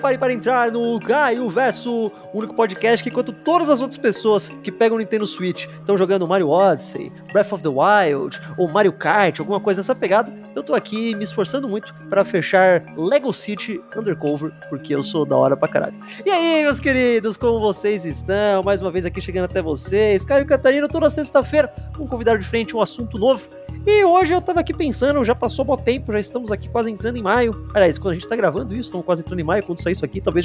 prepare para entrar no Caio Verso, o único podcast que, enquanto todas as outras pessoas que pegam o Nintendo Switch estão jogando Mario Odyssey, Breath of the Wild ou Mario Kart, alguma coisa dessa pegada, eu tô aqui me esforçando muito para fechar Lego City Undercover, porque eu sou da hora pra caralho. E aí, meus queridos, como vocês estão? Mais uma vez aqui chegando até vocês, Caio e Catarina, toda sexta-feira, um convidado de frente, um assunto novo. E hoje eu tava aqui pensando, já passou bom tempo, já estamos aqui quase entrando em maio. Aliás, quando a gente tá gravando isso, estamos quase entrando em maio, quando sair isso aqui, talvez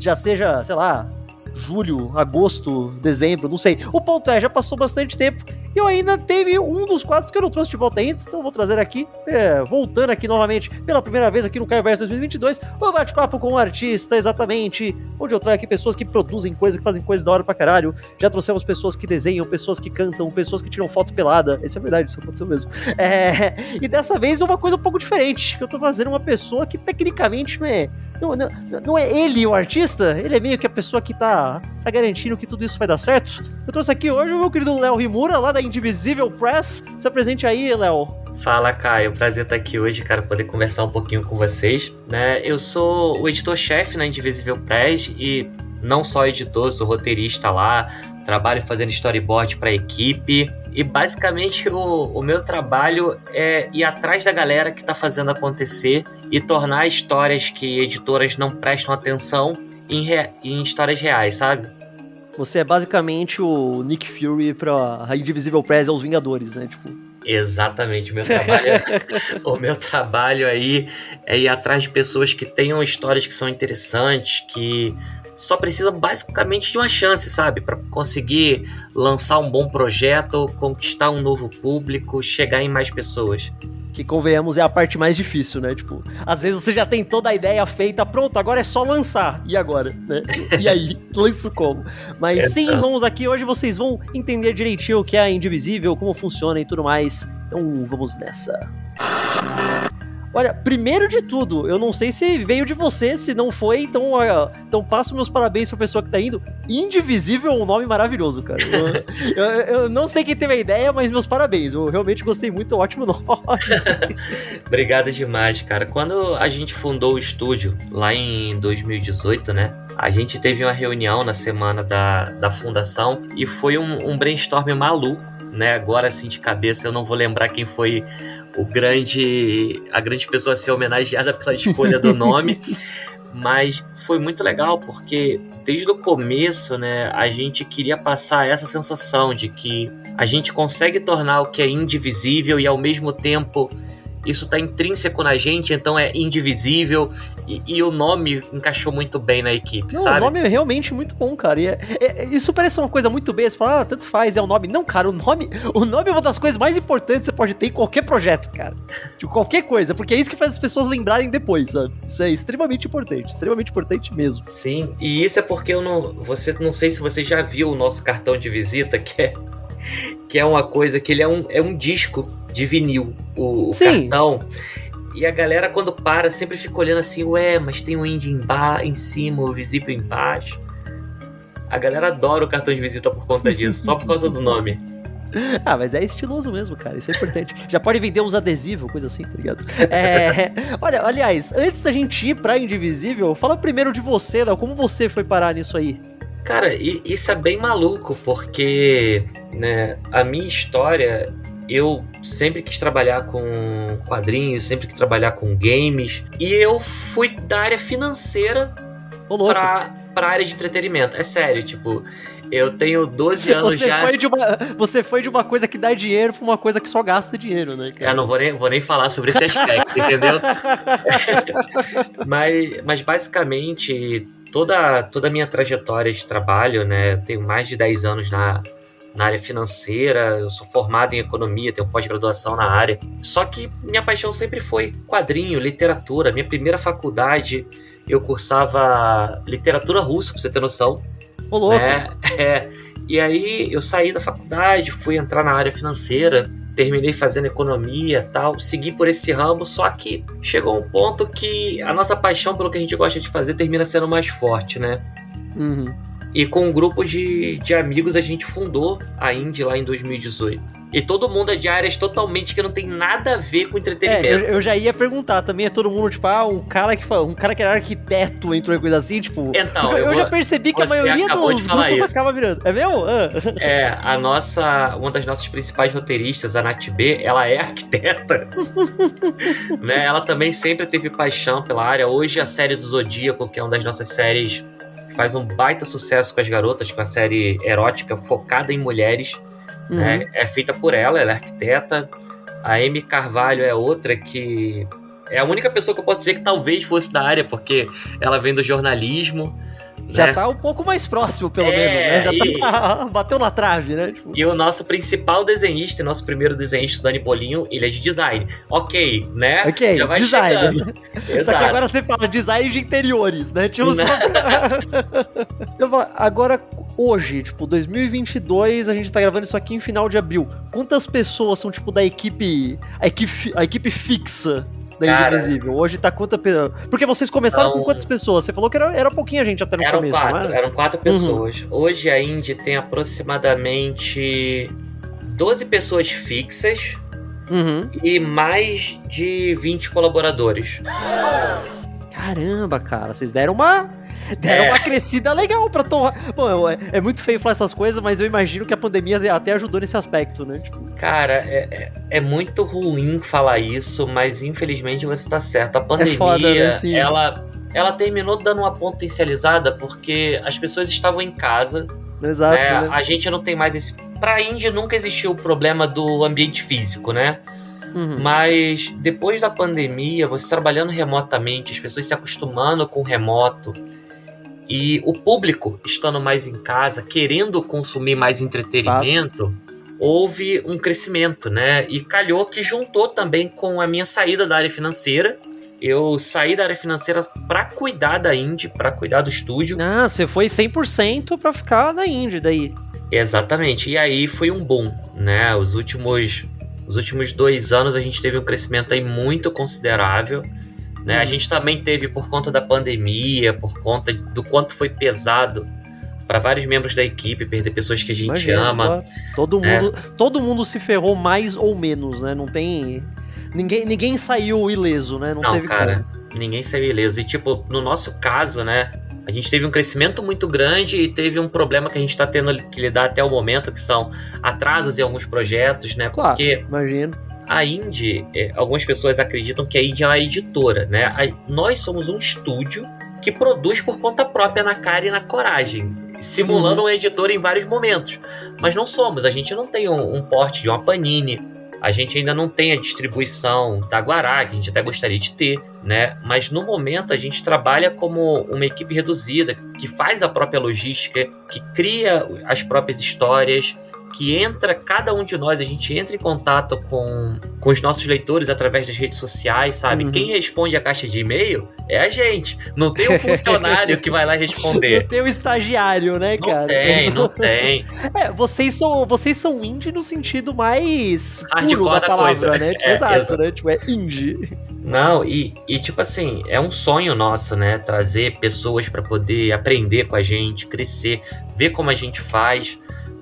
já seja, sei lá, julho, agosto, dezembro, não sei. O ponto é, já passou bastante tempo e eu ainda teve um dos quadros que eu não trouxe de volta ainda, então eu vou trazer aqui, voltando aqui novamente, pela primeira vez aqui no Caio Verso 2022, o bate-papo com o artista, exatamente, onde eu trago aqui pessoas que produzem coisa, que fazem coisa da hora pra caralho. Já trouxemos pessoas que desenham, pessoas que cantam, pessoas que tiram foto pelada. Isso é verdade, isso aconteceu mesmo. E dessa vez é uma coisa um pouco diferente, que eu tô fazendo uma pessoa que tecnicamente não é ele o artista, ele é meio que a pessoa que tá garantindo que tudo isso vai dar certo. Eu trouxe aqui hoje o meu querido Léo Rimura, lá da Indivisible Press. Se apresente aí, Léo. Fala, Caio. Prazer estar aqui hoje, cara, poder conversar um pouquinho com vocês, né? Eu sou o editor-chefe na Indivisible Press e não só editor, sou roteirista lá, trabalho fazendo storyboard para a equipe e basicamente o meu trabalho é ir atrás da galera que tá fazendo acontecer e tornar histórias que editoras não prestam atenção em histórias reais, sabe? Você é basicamente o Nick Fury pra a Indivisible Press aos Vingadores, né? Tipo... Exatamente, o meu trabalho aí é ir atrás de pessoas que tenham histórias que são interessantes, que só precisam basicamente de uma chance, sabe? Pra conseguir lançar um bom projeto, conquistar um novo público, chegar em mais pessoas. Que, convenhamos, é a parte mais difícil, né? Tipo, às vezes você já tem toda a ideia feita, pronto, agora é só lançar. E agora, né? E aí, lanço como? Mas sim, vamos aqui. Hoje vocês vão entender direitinho o que é Indivisível, como funciona e tudo mais. Então, vamos nessa. Olha, primeiro de tudo, eu não sei se veio de você, se não foi, então passo meus parabéns pra pessoa que tá indo. Indivisível é um nome maravilhoso, cara. Eu não sei quem teve a ideia, mas meus parabéns. Eu realmente gostei muito, ótimo nome. Obrigado demais, cara. Quando a gente fundou o estúdio, lá em 2018, né? A gente teve uma reunião na semana da fundação e foi um brainstorm maluco, né? Agora, assim, de cabeça, eu não vou lembrar quem foi... A grande pessoa a ser homenageada pela escolha do nome, mas foi muito legal porque desde o começo, né, a gente queria passar essa sensação de que a gente consegue tornar o que é indivisível e ao mesmo tempo isso está intrínseco na gente, então é indivisível e o nome encaixou muito bem na equipe, não, sabe? O nome é realmente muito bom, cara, e isso parece uma coisa muito bem, você fala, tanto faz, é o nome. Não, cara, o nome é uma das coisas mais importantes que você pode ter em qualquer projeto, cara, de qualquer coisa, porque é isso que faz as pessoas lembrarem depois, sabe? Isso é extremamente importante mesmo. Sim, e isso é porque não sei se você já viu o nosso cartão de visita, que é uma coisa que ele é um disco de vinil, o cartão. E a galera, quando para, sempre fica olhando assim, ué, mas tem o indie em cima, o visível embaixo. A galera adora o cartão de visita por conta disso, só por causa do nome. Ah, mas é estiloso mesmo, cara, isso é importante. Já pode vender uns adesivos, coisa assim, tá ligado? Olha, aliás, antes da gente ir pra Indivisível, fala primeiro de você, Léo, como você foi parar nisso aí? Cara, isso é bem maluco, porque, né, a minha história... Eu sempre quis trabalhar com quadrinhos, sempre quis trabalhar com games. E eu fui da área financeira pra área de entretenimento. É sério, tipo, eu tenho 12 anos já... Você foi de uma coisa que dá dinheiro pra uma coisa que só gasta dinheiro, né, cara? Eu não vou nem falar sobre esse aspecto, entendeu? Mas basicamente, toda a minha trajetória de trabalho, né, eu tenho mais de 10 anos na área financeira, eu sou formado em economia, tenho pós-graduação na área. Só que minha paixão sempre foi quadrinho, literatura. Minha primeira faculdade, eu cursava literatura russa, pra você ter noção. Ô, louco! Né? E aí eu saí da faculdade, fui entrar na área financeira, terminei fazendo economia e tal, segui por esse ramo, só que chegou um ponto que a nossa paixão pelo que a gente gosta de fazer termina sendo mais forte, né? Uhum. E com um grupo de amigos a gente fundou a Indie lá em 2018. E todo mundo é de áreas totalmente que não tem nada a ver com entretenimento. É, eu já ia perguntar também, é todo mundo, tipo, ah, um cara que era arquiteto entrou em coisa assim, tipo... Então, eu já percebi que a maioria dos grupos acaba virando. É mesmo? Ah. É, uma das nossas principais roteiristas, a Nat B, ela é arquiteta. Né? Ela também sempre teve paixão pela área. Hoje a série do Zodíaco, que é uma das nossas séries que faz um baita sucesso com as garotas, com a série erótica focada em mulheres... Uhum. É feita por ela é arquiteta. A Amy Carvalho é outra que... É a única pessoa que eu posso dizer que talvez fosse da área, porque ela vem do jornalismo. Já tá um pouco mais próximo, pelo menos, né? Bateu na trave, né? Tipo... E o nosso principal desenhista, nosso primeiro desenhista, Dani Bolinho, ele é de design. Ok, né? Ok, já vai design. Só que agora você fala design de interiores, né? Tipo, só... Eu falo, agora, hoje, tipo, 2022, a gente tá gravando isso aqui em final de abril. Quantas pessoas são, tipo, da equipe... A equipe fixa? Da Indivisible. Hoje tá quanta... Porque vocês começaram com quantas pessoas? Você falou que era pouquinha gente até no começo, não é? Eram 4 pessoas. Uhum. Hoje a Indy tem aproximadamente 12 pessoas fixas, uhum, e mais de 20 colaboradores. Caramba, cara, vocês deram uma... Deram uma crescida legal pra tomar. Bom, é muito feio falar essas coisas, mas eu imagino que a pandemia até ajudou nesse aspecto, né? Tipo... Cara, é muito ruim falar isso, mas infelizmente você tá certo. A pandemia, foda, né? Assim, ela terminou dando uma potencializada porque as pessoas estavam em casa. Exato. Né? A gente não tem mais esse... Pra Índia nunca existiu o problema do ambiente físico, né? Uhum. Mas depois da pandemia, você trabalhando remotamente, as pessoas se acostumando com o remoto... E o público, estando mais em casa, querendo consumir mais entretenimento, houve um crescimento, né? E calhou que juntou também com a minha saída da área financeira. Eu saí da área financeira pra cuidar da Indie, pra cuidar do estúdio. Ah, você foi 100% pra ficar na Indie daí. Exatamente. E aí foi um boom, né? Os últimos 2 anos a gente teve um crescimento aí muito considerável. Né? A gente também teve, por conta da pandemia, por conta do quanto foi pesado para vários membros da equipe, perder pessoas que a gente ama. Todo mundo se ferrou mais ou menos, né? Não tem... Ninguém saiu ileso, né? Não teve cara, como. Ninguém saiu ileso. E tipo, no nosso caso, né? A gente teve um crescimento muito grande e teve um problema que a gente tá tendo que lidar até o momento, que são atrasos em alguns projetos, né? Claro, porque... imagino. A Indie, algumas pessoas acreditam que a Indie é uma editora, né? Nós somos um estúdio que produz por conta própria, na cara e na coragem, simulando uma editora em vários momentos. Mas não somos, a gente não tem um porte de uma Panini, a gente ainda não tem a distribuição da Guará, que a gente até gostaria de ter, né? Mas no momento a gente trabalha como uma equipe reduzida, que faz a própria logística, que cria as próprias histórias... que entra, cada um de nós, a gente entra em contato com os nossos leitores através das redes sociais, sabe? Uhum. Quem responde a caixa de e-mail é a gente. Não tem um funcionário que vai lá responder. Não tem um estagiário, né, cara? Não tem. É, vocês são indie no sentido mais puro da palavra, coisa, né? Tipo, exato, né? Tipo, é indie. Não, e tipo assim, é um sonho nosso, né? Trazer pessoas pra poder aprender com a gente, crescer, ver como a gente faz...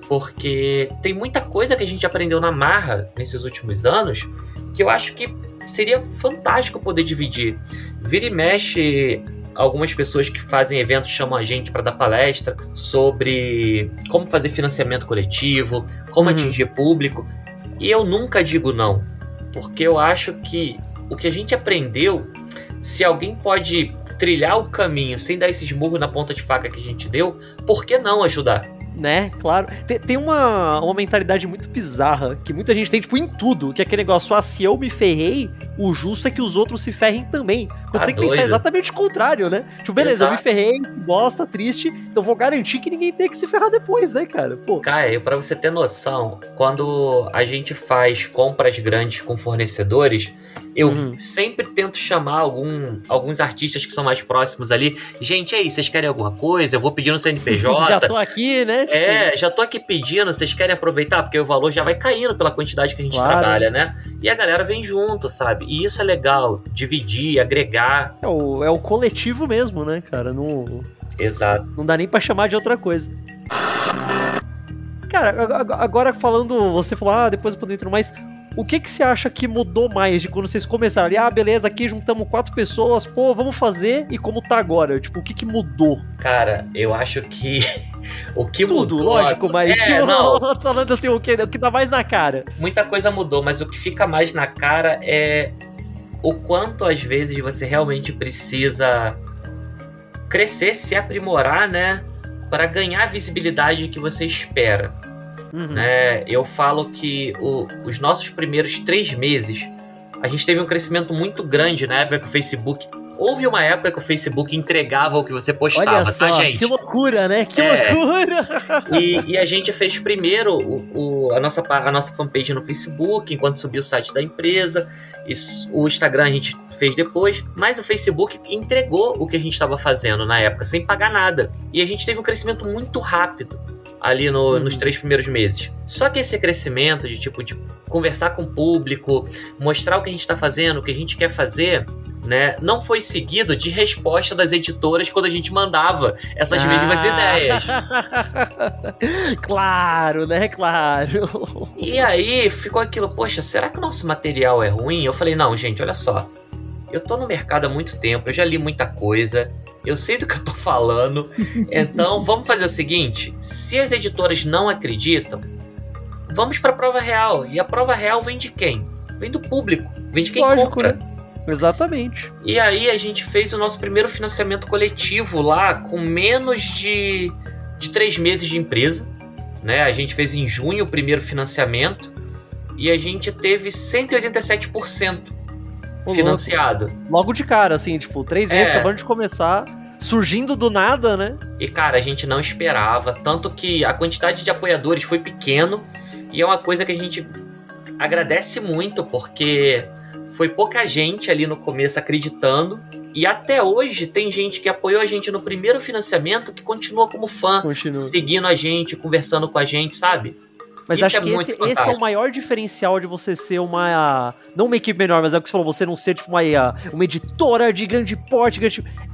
Porque tem muita coisa que a gente aprendeu na marra nesses últimos anos que eu acho que seria fantástico poder dividir. Vira e mexe, algumas pessoas que fazem eventos chamam a gente para dar palestra sobre como fazer financiamento coletivo, como atingir público. E eu nunca digo não, porque eu acho que o que a gente aprendeu, se alguém pode trilhar o caminho sem dar esses murros na ponta de faca que a gente deu, por que não ajudar? Né, claro. Tem uma mentalidade muito bizarra, que muita gente tem, tipo, em tudo, que é aquele negócio, se eu me ferrei, o justo é que os outros se ferrem também. Você tem que pensar exatamente o contrário, né? Tipo, beleza, eu me ferrei, bosta, triste, então vou garantir que ninguém tem que se ferrar depois, né, cara? Pô. Caio, pra você ter noção, quando a gente faz compras grandes com fornecedores, eu sempre tento chamar alguns artistas que são mais próximos ali. Gente, aí, vocês querem alguma coisa? Eu vou pedir no CNPJ. Já tô aqui, né? Tipo... já tô aqui pedindo, vocês querem aproveitar? Porque o valor já vai caindo pela quantidade que a gente trabalha, né? E a galera vem junto, sabe? E isso é legal, dividir, agregar. É o coletivo mesmo, né, cara? Não... Exato. Não dá nem pra chamar de outra coisa. Cara, agora falando, você falou, depois eu entro, mas o que você acha que mudou mais de quando vocês começaram ali? Beleza, aqui juntamos 4 pessoas, pô, vamos fazer, e como tá agora? Tipo, o que mudou? Cara, eu acho que o que tudo, mudou... Tudo, lógico, mas eu tô falando assim, o que dá mais na cara? Muita coisa mudou, mas o que fica mais na cara é o quanto, às vezes, você realmente precisa crescer, se aprimorar, né? Para ganhar a visibilidade que você espera. Uhum. Né? Eu falo que os nossos primeiros 3 meses, a gente teve um crescimento muito grande na época que o Facebook... Houve uma época que o Facebook entregava o que você postava. Olha só, tá, gente? Que loucura, né? Que loucura! E a gente fez primeiro a nossa fanpage no Facebook, enquanto subiu o site da empresa. Isso, o Instagram a gente fez depois. Mas o Facebook entregou o que a gente estava fazendo na época, sem pagar nada. E a gente teve um crescimento muito rápido ali nos 3 primeiros meses. Só que esse crescimento de conversar com o público, mostrar o que a gente está fazendo, o que a gente quer fazer... Né? Não foi seguido de resposta das editoras quando a gente mandava essas mesmas ideias. Claro, né? Claro. E aí ficou aquilo, poxa, será que o nosso material é ruim? Eu falei, não, gente, olha só. Eu tô no mercado há muito tempo, eu já li muita coisa, eu sei do que eu tô falando. Então vamos fazer o seguinte, se as editoras não acreditam, vamos pra prova real. E a prova real vem de quem? Vem do público, vem de quem compra. Né? Exatamente. E aí a gente fez o nosso primeiro financiamento coletivo lá com menos de 3 meses de empresa, né? A gente fez em junho o primeiro financiamento e a gente teve 187% financiado. Logo de cara, assim, 3 meses acabando de começar, surgindo do nada, né? E cara, a gente não esperava, tanto que a quantidade de apoiadores foi pequeno e é uma coisa que a gente agradece muito porque... Foi pouca gente ali no começo acreditando. E até hoje tem gente que apoiou a gente no primeiro financiamento que continua como fã, seguindo a gente, conversando com a gente, sabe? Mas isso acho que esse é o maior diferencial de você ser uma... Não uma equipe menor, mas é o que você falou, você não ser uma editora de grande porte.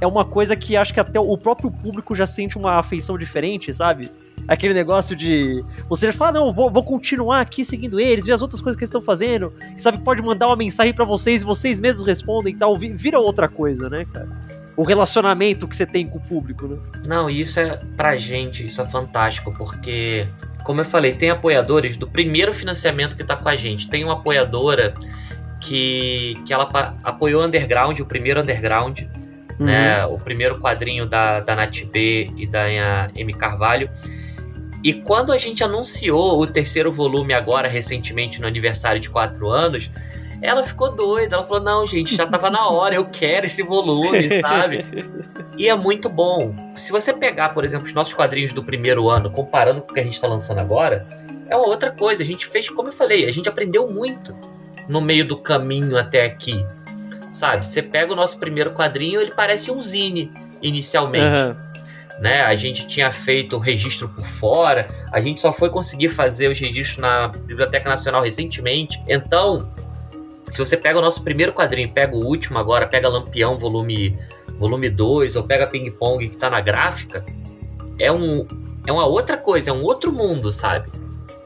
É uma coisa que acho que até o próprio público já sente uma afeição diferente, sabe? Aquele negócio de... Você já fala, não, vou continuar aqui seguindo eles, ver as outras coisas que eles estão fazendo. Sabe, pode mandar uma mensagem pra vocês e vocês mesmos respondem e tal. Vira outra coisa, né, cara? O relacionamento que você tem com o público, né? Não, e isso é pra gente, isso é fantástico, porque... Como eu falei, tem apoiadores do primeiro financiamento que tá com a gente. Tem uma apoiadora que ela apoiou o Underground, o primeiro Underground, né? O primeiro quadrinho da Nat B e da Amy Carvalho. E quando a gente anunciou o terceiro volume agora, recentemente, no aniversário de 4 anos, ela ficou doida. Ela falou, não, gente, já tava na hora, eu quero esse volume, sabe? E é muito bom. Se você pegar, por exemplo, os nossos quadrinhos do primeiro ano, comparando com o que a gente tá lançando agora, é uma outra coisa. A gente fez, como eu falei, a gente aprendeu muito no meio do caminho até aqui, sabe? Você pega o nosso primeiro quadrinho, ele parece um zine, inicialmente. Né? A gente tinha feito o registro por fora, a gente só foi conseguir fazer os registros na Biblioteca Nacional recentemente. Então... Se você pega o nosso primeiro quadrinho, pega o último agora, pega Lampião volume 2, ou pega Ping Pong que tá na gráfica, é uma outra coisa, é um outro mundo, sabe?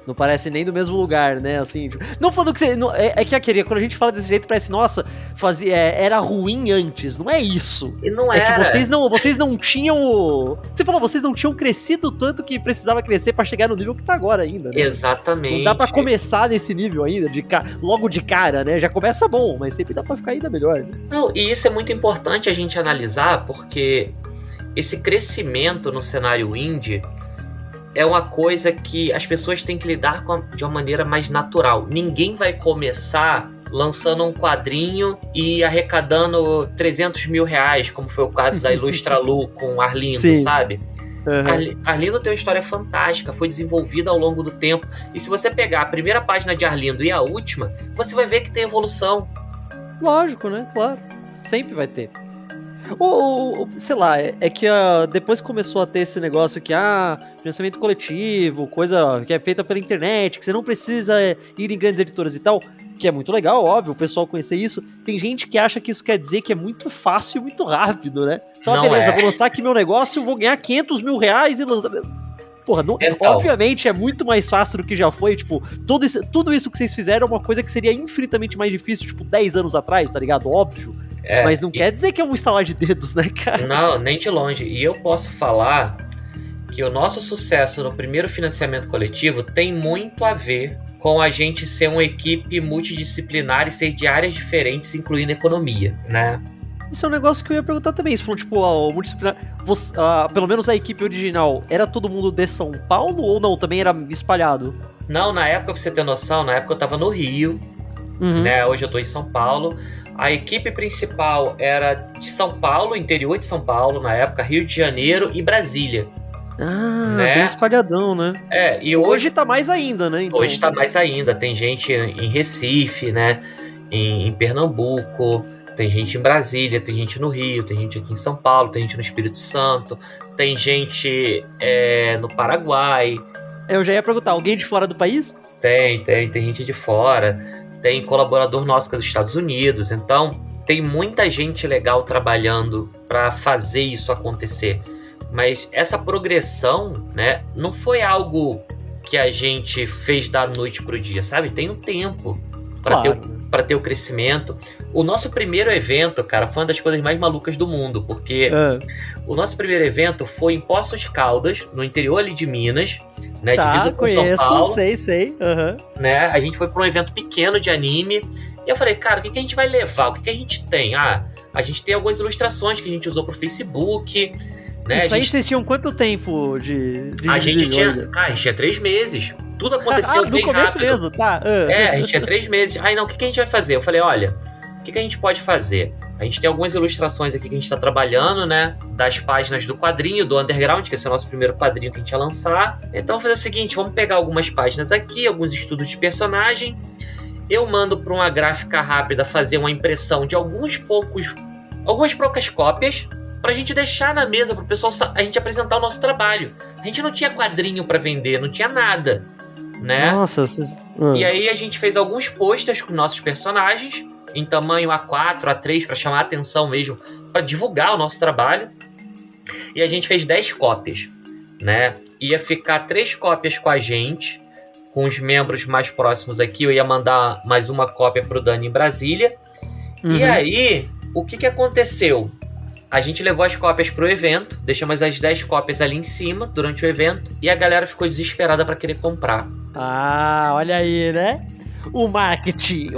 Não parece nem do mesmo lugar, né? Assim, não falando que você... Não, é que eu queria, quando a gente fala desse jeito, parece, nossa, era ruim antes. Não é isso. E não é. É que vocês não tinham... Você falou, vocês não tinham crescido tanto que precisava crescer pra chegar no nível que tá agora ainda, né? Exatamente. Não dá pra começar nesse nível ainda, logo de cara, né? Já começa bom, mas sempre dá pra ficar ainda melhor. Né? Não, e isso é muito importante a gente analisar, porque esse crescimento no cenário indie... É uma coisa que as pessoas têm que lidar de uma maneira mais natural. Ninguém vai começar lançando um quadrinho e arrecadando 300 mil reais, como foi o caso da Ilustra Lu com Arlindo, sim, sabe? Uhum. Arlindo tem uma história fantástica, foi desenvolvida ao longo do tempo. E se você pegar a primeira página de Arlindo e a última, você vai ver que tem evolução. Lógico, né? Claro. Sempre vai ter. Ou, sei lá, é que depois começou a ter esse negócio que, financiamento coletivo, coisa que é feita pela internet, que você não precisa ir em grandes editoras e tal, que é muito legal, óbvio, o pessoal conhecer isso. Tem gente que acha que isso quer dizer que é muito fácil e muito rápido, né? Só, não, beleza, vou lançar aqui meu negócio, vou ganhar 500 mil reais e lançar... Porra, não, obviamente é muito mais fácil do que já foi, tipo, tudo isso que vocês fizeram é uma coisa que seria infinitamente mais difícil, tipo, 10 anos atrás, tá ligado? Óbvio. É, mas não quer dizer que é um estalar de dedos, né, cara? Não, nem de longe. E eu posso falar que o nosso sucesso no primeiro financiamento coletivo tem muito a ver com a gente ser uma equipe multidisciplinar e ser de áreas diferentes, incluindo economia, né? Isso é um negócio que eu ia perguntar também. Você falou, tipo, multidisciplinar. Pelo menos a equipe original, era todo mundo de São Paulo ou não? Também era espalhado? Não, na época, pra você ter noção, na época eu tava no Rio, né? Hoje eu tô em São Paulo. A equipe principal era de São Paulo, interior de São Paulo, na época, Rio de Janeiro e Brasília. Ah, né? Bem espalhadão, né? É, e hoje tá mais ainda, né? Então. Hoje tá mais ainda. Tem gente em Recife, né? Em Pernambuco, tem gente em Brasília, tem gente no Rio, tem gente aqui em São Paulo, tem gente no Espírito Santo, tem gente no Paraguai. Eu já ia perguntar, alguém de fora do país? Tem gente de fora. Tem colaborador nosso que é dos Estados Unidos. Então, tem muita gente legal trabalhando para fazer isso acontecer. Mas essa progressão, né, não foi algo que a gente fez da noite pro dia, sabe? Tem um tempo para ter o crescimento. O nosso primeiro evento, cara, foi uma das coisas mais malucas do mundo, porque o nosso primeiro evento foi em Poços de Caldas, no interior ali de Minas, né, divisa com São Paulo. Sei. Uhum. Né? A gente foi para um evento pequeno de anime, e eu falei, cara, o que a gente vai levar? O que a gente tem? Ah, a gente tem algumas ilustrações que a gente usou pro Facebook, né? Isso aí vocês tinham quanto tempo de a gente tinha, cara, a gente tinha 3 meses. Tudo aconteceu bem rápido. Ah, no começo mesmo, tá. É, a gente tinha 3 meses. Aí, não, o que a gente vai fazer? Eu falei, olha, o que a gente pode fazer? A gente tem algumas ilustrações aqui que a gente tá trabalhando, né? Das páginas do quadrinho, do Underground, que esse é o nosso primeiro quadrinho que a gente ia lançar. Então, vamos fazer o seguinte, vamos pegar algumas páginas aqui, alguns estudos de personagem. Eu mando pra uma gráfica rápida fazer uma impressão de algumas poucas cópias, pra gente deixar na mesa, pro pessoal a gente apresentar o nosso trabalho. A gente não tinha quadrinho pra vender, não tinha nada, né? Nossa, e aí a gente fez alguns posters com nossos personagens, em tamanho A4, A3, pra chamar a atenção mesmo, pra divulgar o nosso trabalho. E a gente fez 10 cópias, né? Ia ficar 3 cópias com a gente, com os membros mais próximos aqui, eu ia mandar mais uma cópia pro Dani em Brasília. E aí, o que aconteceu? A gente levou as cópias pro evento, deixamos as 10 cópias ali em cima durante o evento e a galera ficou desesperada pra querer comprar. Ah, olha aí, né? O marketing.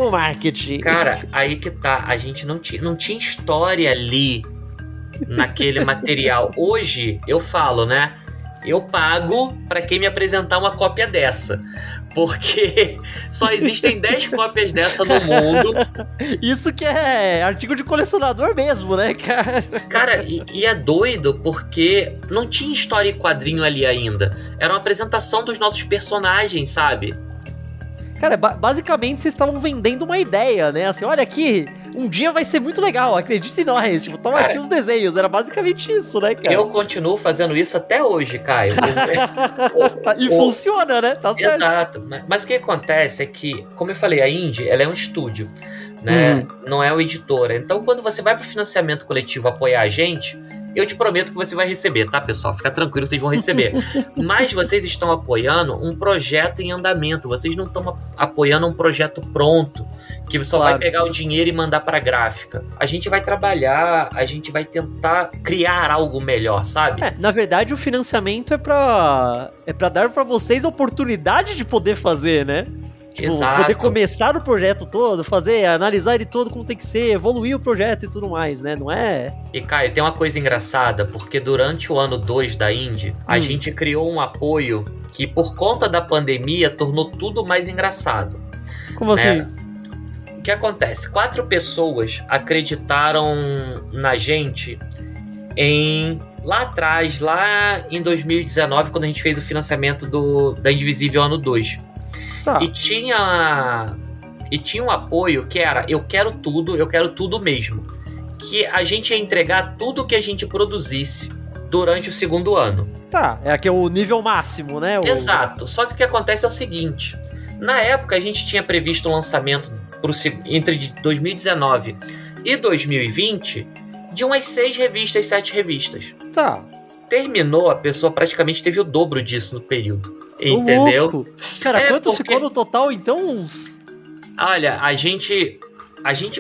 Cara, aí que tá, a gente não tinha história ali naquele material. Hoje, eu falo, né? Eu pago pra quem me apresentar uma cópia dessa. Porque só existem 10 cópias dessa no mundo. Isso que é artigo de colecionador mesmo, né, cara? Cara, e é doido porque não tinha história e quadrinho ali ainda. Era uma apresentação dos nossos personagens, sabe? Cara, basicamente vocês estavam vendendo uma ideia, né? Assim, olha aqui, um dia vai ser muito legal, acredite em nós. Tipo, toma aqui os desenhos. Era basicamente isso, né, cara? Eu continuo fazendo isso até hoje, Caio. E funciona, né? Tá certo. Exato. Mas o que acontece é que, como eu falei, a Indie, ela é um estúdio, né? Não é uma editora. Então, quando você vai pro financiamento coletivo apoiar a gente, eu te prometo que você vai receber, tá, pessoal? Fica tranquilo, vocês vão receber. Mas vocês estão apoiando um projeto em andamento. Vocês não estão apoiando um projeto pronto, que só vai pegar o dinheiro e mandar pra gráfica. A gente vai trabalhar, a gente vai tentar criar algo melhor, sabe? É, na verdade, o financiamento é pra dar pra vocês a oportunidade de poder fazer, né? Tipo, exato. Poder começar o projeto todo, analisar ele todo como tem que ser, evoluir o projeto e tudo mais, né? Não é? E, Caio, tem uma coisa engraçada, porque durante o ano 2 da Indie, a gente criou um apoio que, por conta da pandemia, tornou tudo mais engraçado. Como assim? O que acontece? 4 pessoas acreditaram na gente lá atrás, lá em 2019, quando a gente fez o financiamento da Indivisível ano 2. Tá. E tinha um apoio que era, eu quero tudo mesmo. Que a gente ia entregar tudo que a gente produzisse durante o segundo ano. Tá, é aqui o nível máximo, né? Exato, só que o que acontece é o seguinte. Na época a gente tinha previsto o lançamento entre 2019 e 2020 de umas 6 revistas, 7 revistas. Tá. terminou, a pessoa praticamente teve o dobro disso no período. Entendeu? Louco. Cara, quanto ficou no total, então? Uns... Olha, a gente...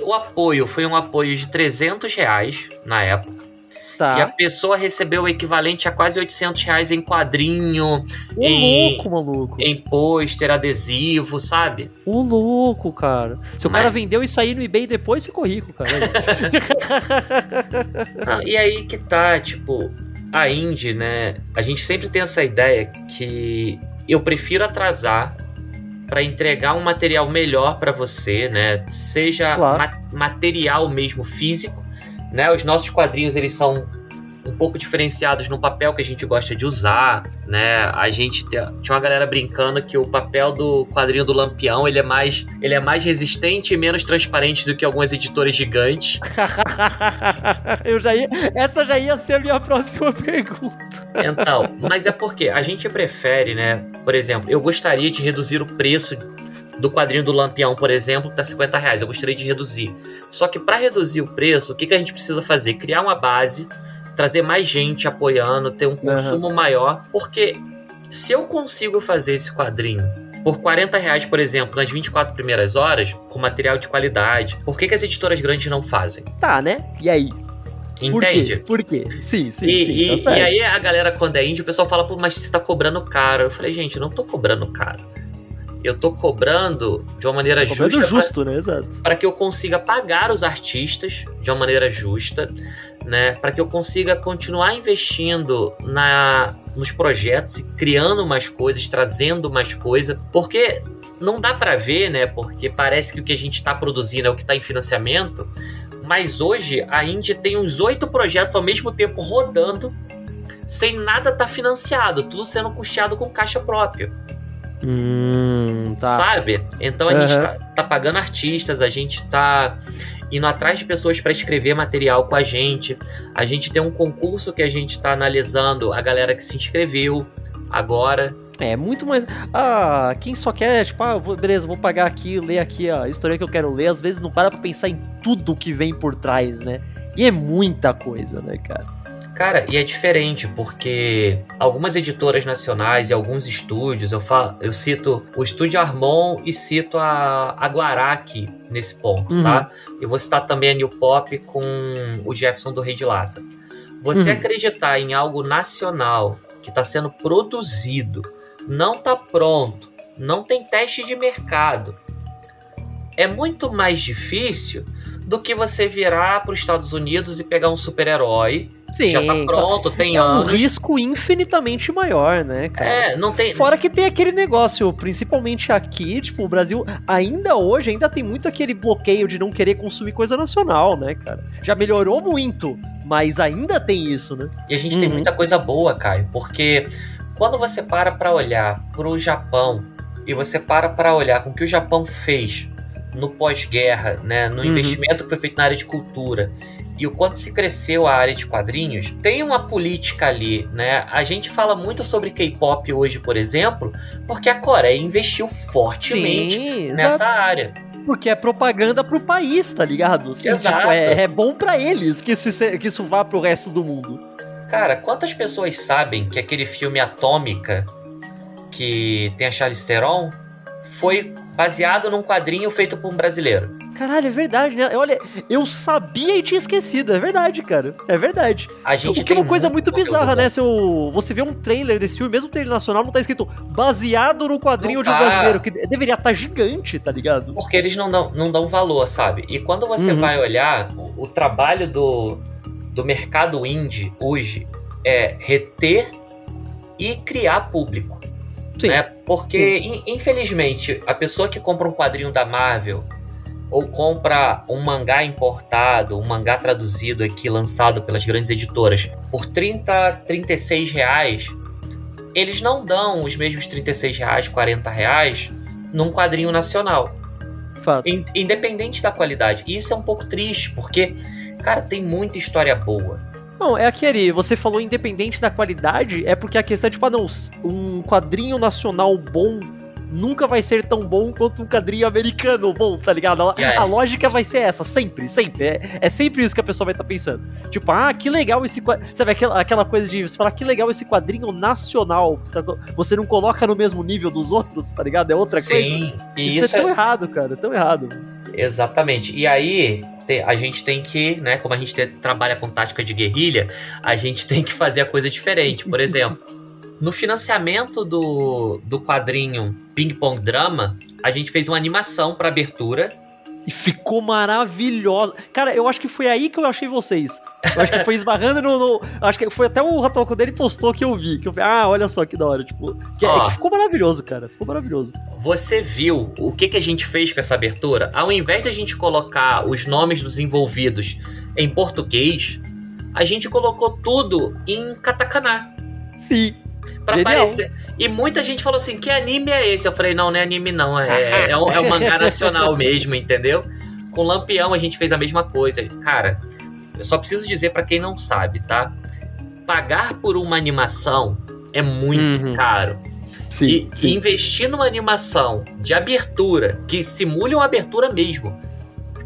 O apoio foi um apoio de R$300 na época. Tá. E a pessoa recebeu o equivalente a quase R$800 em quadrinho, maluco. Em pôster, adesivo, sabe? O louco, cara. Se o cara vendeu isso aí no eBay depois, ficou rico, cara. Não, e aí que tá, tipo, a indie, né? A gente sempre tem essa ideia que eu prefiro atrasar pra entregar um material melhor pra você, né? Seja material mesmo físico. Né, os nossos quadrinhos, eles são um pouco diferenciados no papel que a gente gosta de usar, né? A gente tinha uma galera brincando que o papel do quadrinho do Lampião, ele é mais resistente e menos transparente do que algumas editoras gigantes. Essa já ia ser a minha próxima pergunta. Então, mas é porque a gente prefere, né? Por exemplo, eu gostaria de reduzir o preço do quadrinho do Lampião, por exemplo, que tá R$50. Eu gostaria de reduzir. Só que para reduzir o preço, o que a gente precisa fazer? Criar uma base, trazer mais gente apoiando, ter um consumo maior. Porque se eu consigo fazer esse quadrinho por R$40, por exemplo, nas 24 primeiras horas, com material de qualidade, por que as editoras grandes não fazem? Tá, né? E aí? Entende? Por quê? Sim, tá certo. E aí a galera, quando é indie, o pessoal fala, pô, mas você tá cobrando caro. Eu falei, gente, eu não tô cobrando caro. Eu tô cobrando de uma maneira justa, né? Exato. Para que eu consiga pagar os artistas de uma maneira justa, né? Para que eu consiga continuar investindo nos projetos, criando mais coisas, trazendo mais coisa, porque não dá para ver, né? Porque parece que o que a gente tá produzindo é o que tá em financiamento, mas hoje a Indie tem uns 8 projetos ao mesmo tempo rodando, sem nada tá financiado, tudo sendo custeado com caixa própria. Tá. Sabe? Então a gente tá pagando artistas, a gente tá indo atrás de pessoas pra escrever material com a gente tem um concurso que a gente tá analisando a galera que se inscreveu agora. É, muito mais... Ah, quem só quer, tipo, beleza, vou pagar aqui, ler aqui a história que eu quero ler, às vezes não para pra pensar em tudo que vem por trás, né? E é muita coisa, né, cara? Cara, e é diferente, porque algumas editoras nacionais e alguns estúdios, eu cito o Estúdio Armand e cito a Guaraki nesse ponto, tá? E vou citar também a New Pop com o Jefferson do Rei de Lata. Você acreditar em algo nacional que está sendo produzido, não está pronto, não tem teste de mercado, é muito mais difícil do que você virar para os Estados Unidos e pegar um super-herói. Sim, já tá pronto, claro. Tem anos. É um risco infinitamente maior, né, cara? É, não tem... Fora que tem aquele negócio, principalmente aqui, tipo, o Brasil ainda hoje, ainda tem muito aquele bloqueio de não querer consumir coisa nacional, né, cara? Já melhorou muito, mas ainda tem isso, né? E a gente tem muita coisa boa, Caio, porque quando você para pra olhar pro Japão e você para pra olhar com o que o Japão fez no pós-guerra, né, no investimento que foi feito na área de cultura e o quanto se cresceu a área de quadrinhos, tem uma política ali, né? A gente fala muito sobre K-pop hoje, por exemplo, porque a Coreia investiu fortemente nessa área. Porque é propaganda pro país, tá ligado? Assim, exato. Tipo, é bom pra eles que isso vá pro resto do mundo. Cara, quantas pessoas sabem que aquele filme Atômica, que tem a Charlize Theron, foi baseado num quadrinho feito por um brasileiro? Caralho, é verdade, né? Olha, eu sabia e tinha esquecido. É verdade, cara. É verdade. A gente o que é uma coisa muito bizarra, né? Você vê um trailer desse filme, mesmo o trailer nacional, não tá escrito baseado no quadrinho de um brasileiro, que deveria estar gigante, tá ligado? Porque eles não dão valor, sabe? E quando você vai olhar, o trabalho do mercado indie hoje é reter e criar público. Sim. Né? Porque, infelizmente, a pessoa que compra um quadrinho da Marvel ou compra um mangá importado, um mangá traduzido aqui, lançado pelas grandes editoras, por R$30, R$36, eles não dão os mesmos R$36, R$40 num quadrinho nacional. Fato. Independente da qualidade. E isso é um pouco triste, porque, cara, tem muita história boa. Não, é aquele, você falou independente da qualidade, é porque a questão é tipo, um quadrinho nacional bom nunca vai ser tão bom quanto um quadrinho americano bom, tá ligado? A lógica vai ser essa, sempre. É sempre isso que a pessoa vai estar pensando. Tipo, ah, que legal esse quadrinho. Sabe, aquela coisa de você falar, que legal esse quadrinho nacional. Você não coloca no mesmo nível dos outros, tá ligado? É outra coisa. Sim, isso é tão errado, cara, tão errado. Exatamente. E aí, a gente tem que, né, como a gente trabalha com tática de guerrilha, a gente tem que fazer a coisa diferente. Por exemplo, no financiamento do quadrinho Ping Pong Drama, a gente fez uma animação pra abertura. E ficou maravilhosa. Cara, eu acho que foi aí que eu achei vocês. Eu acho que foi esbarrando no... Acho que foi até o Ratoco dele postou que eu vi. Que eu falei, ah, olha só que da hora. Tipo, que ficou maravilhoso, cara. Ficou maravilhoso. Você viu o que a gente fez com essa abertura? Ao invés de a gente colocar os nomes dos envolvidos em português, a gente colocou tudo em katakana. Sim. Pra aparecer. E muita gente falou assim, que anime é esse? Eu falei, não é anime não, é um mangá nacional mesmo, entendeu? Com Lampião a gente fez a mesma coisa. Cara, eu só preciso dizer pra quem não sabe, tá? Pagar por uma animação é muito caro. Sim, e investir numa animação de abertura, que simule uma abertura mesmo,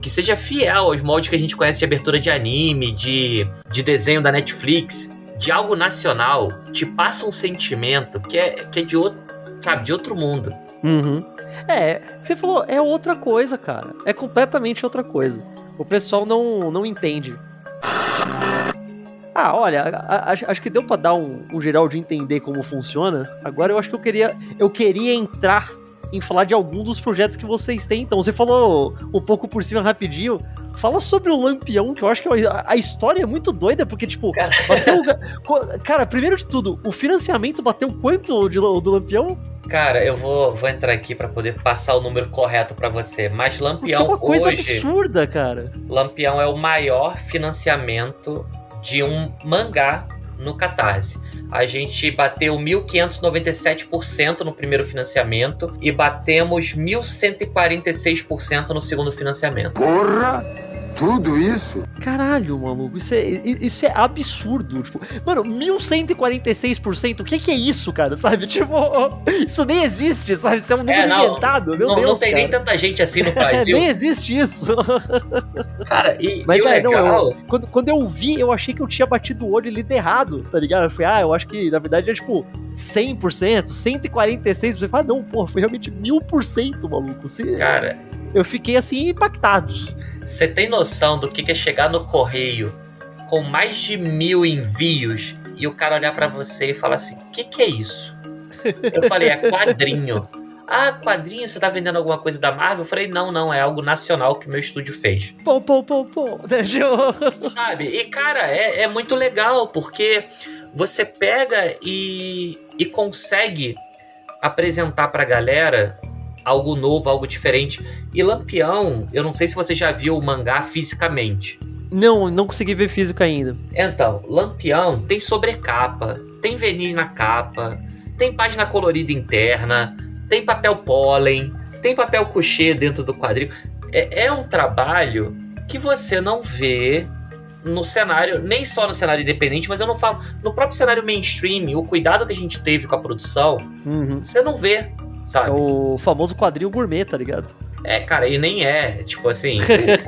que seja fiel aos moldes que a gente conhece de abertura de anime, de desenho da Netflix, de algo nacional, te passa um sentimento que é de outro, sabe, de outro mundo. Uhum. É, você falou, é outra coisa, cara. É completamente outra coisa. O pessoal não entende. Ah, olha, acho que deu pra dar um geral de entender como funciona. Agora eu acho que eu queria entrar em falar de algum dos projetos que vocês têm. Então, você falou um pouco por cima rapidinho. Fala sobre o Lampião, que eu acho que a história é muito doida, porque, tipo, cara, cara, primeiro de tudo, o financiamento bateu quanto do Lampião? Cara, eu vou entrar aqui pra poder passar o número correto pra você, mas Lampião hoje... É uma coisa absurda, cara. Lampião é o maior financiamento de um mangá no Catarse. A gente bateu 1.597% no primeiro financiamento e batemos 1.146% no segundo financiamento. Porra! Tudo isso? Caralho, maluco, isso é absurdo, tipo, mano, 1146%, o que é isso, cara, sabe, tipo, isso nem existe, sabe, isso é um número inventado, meu Deus, não tem, cara, nem tanta gente assim no Brasil. Nem existe isso. Cara, mas legal... Não, quando eu vi, eu achei que eu tinha batido o olho lido errado, tá ligado? Eu falei, eu acho que, na verdade, é tipo 100%, 146%, eu falei, não, porra, foi realmente 1000%, maluco. Cara... Eu fiquei, assim, impactado. Você tem noção do que é chegar no correio com mais de 1.000 envios e o cara olhar pra você e falar assim, o que é isso? Eu falei, é quadrinho. Ah, quadrinho, você tá vendendo alguma coisa da Marvel? Eu falei, não, é algo nacional que meu estúdio fez. Pô, sabe? E, cara, é muito legal, porque você pega e consegue apresentar pra galera... algo novo, algo diferente. E Lampião, eu não sei se você já viu o mangá fisicamente. Não consegui ver físico ainda. Então, Lampião tem sobrecapa, tem verniz na capa, tem página colorida interna, tem papel pólen, tem papel couché dentro do quadrinho. É um trabalho que você não vê no cenário, nem só no cenário independente, mas eu não falo, no próprio cenário mainstream, o cuidado que a gente teve com a produção, você não vê. Sabe? É o famoso quadrinho gourmet, tá ligado? É, cara, e nem é. Tipo assim,